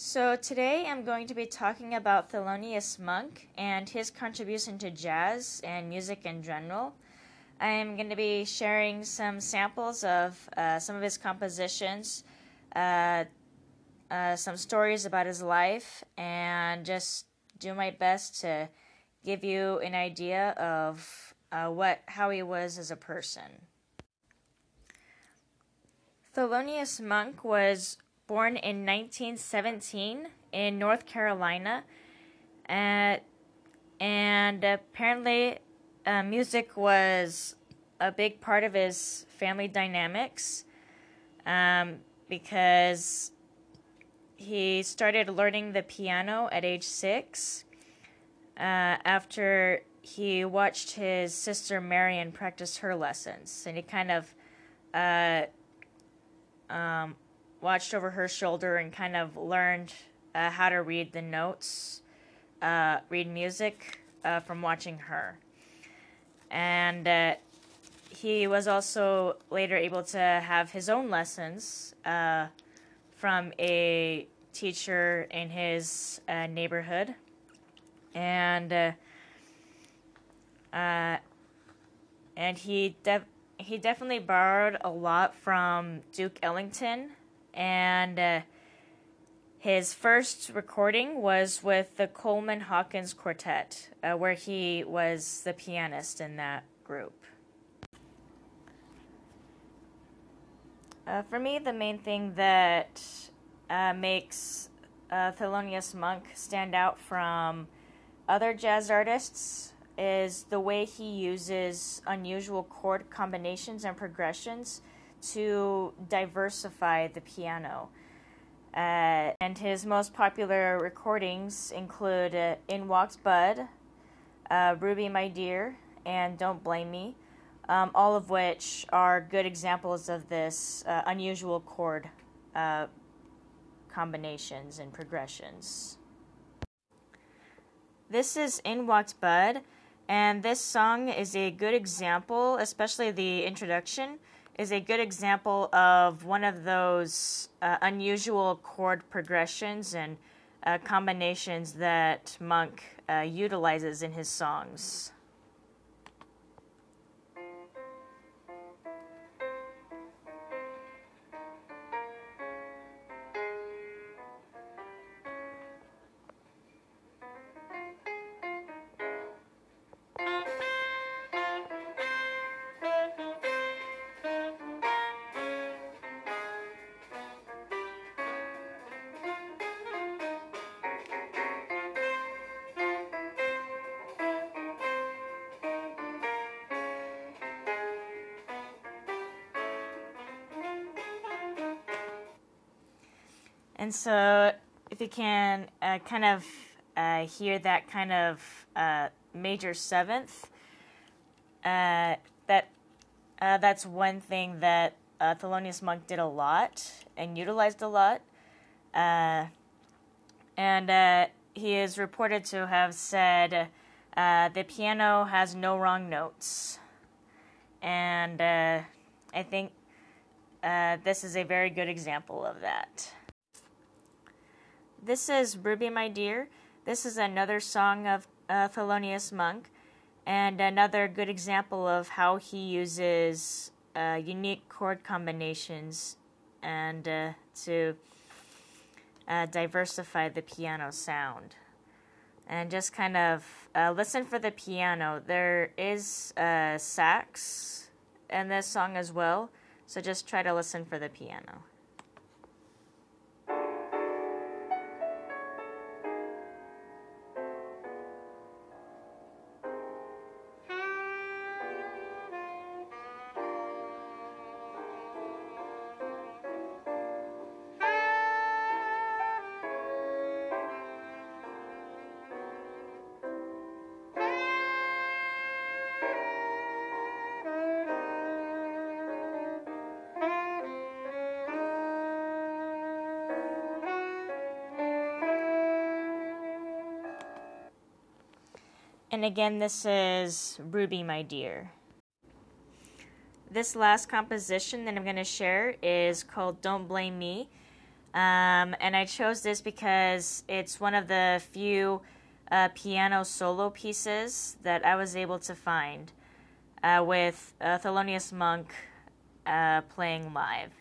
So today I'm going to be talking about Thelonious Monk and his contribution to jazz and music in general. I'm going to be sharing some samples of some of his compositions, some stories about his life, and just do my best to give you an idea of how he was as a person. Thelonious Monk was born in 1917 in North Carolina, and apparently music was a big part of his family dynamics because he started learning the piano at age 6 after he watched his sister Marion practice her lessons, and he kind of watched over her shoulder and kind of learned how to read the notes, read music from watching her. And he was also later able to have his own lessons from a teacher in his neighborhood. And he definitely borrowed a lot from Duke Ellington, and his first recording was with the Coleman Hawkins Quartet, where he was the pianist in that group. For me, the main thing that makes Thelonious Monk stand out from other jazz artists is the way he uses unusual chord combinations and progressions to diversify the piano. And his most popular recordings include In Walks Bud, Ruby My Dear, and Don't Blame Me, all of which are good examples of this unusual chord combinations and progressions. This is In Walks Bud, and this song is a good example, especially the introduction, is a good example of one of those unusual chord progressions and combinations that Monk utilizes in his songs. And so if you can kind of hear that kind of major seventh, that's one thing that Thelonious Monk did a lot and utilized a lot. He is reported to have said, the piano has no wrong notes. And I think this is a very good example of that. This is Ruby My Dear. This is another song of Thelonious Monk, and another good example of how he uses unique chord combinations and to diversify the piano sound. And just kind of listen for the piano. There is sax in this song as well, so just try to listen for the piano. And again, this is Ruby, My Dear. This last composition that I'm going to share is called Don't Blame Me. And I chose this because it's one of the few piano solo pieces that I was able to find with Thelonious Monk playing live.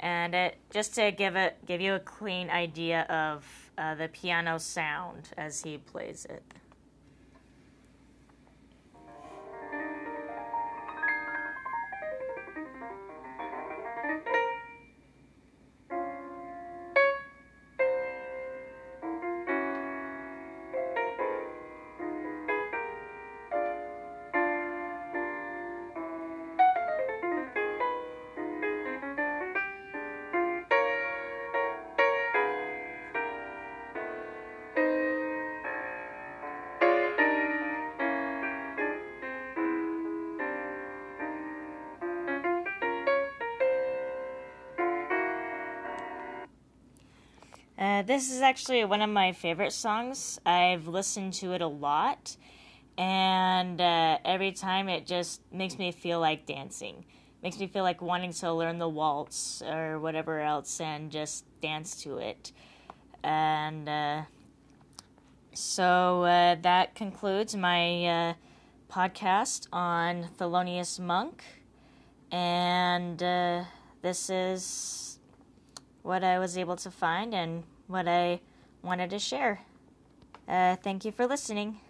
And just to give you a clean idea of the piano sound as he plays it. This is actually one of my favorite songs. I've listened to it a lot, and every time it just makes me feel like dancing. Makes me feel like wanting to learn the waltz or whatever else and just dance to it. And so that concludes my podcast on Thelonious Monk. And this is what I was able to find and what I wanted to share. Thank you for listening.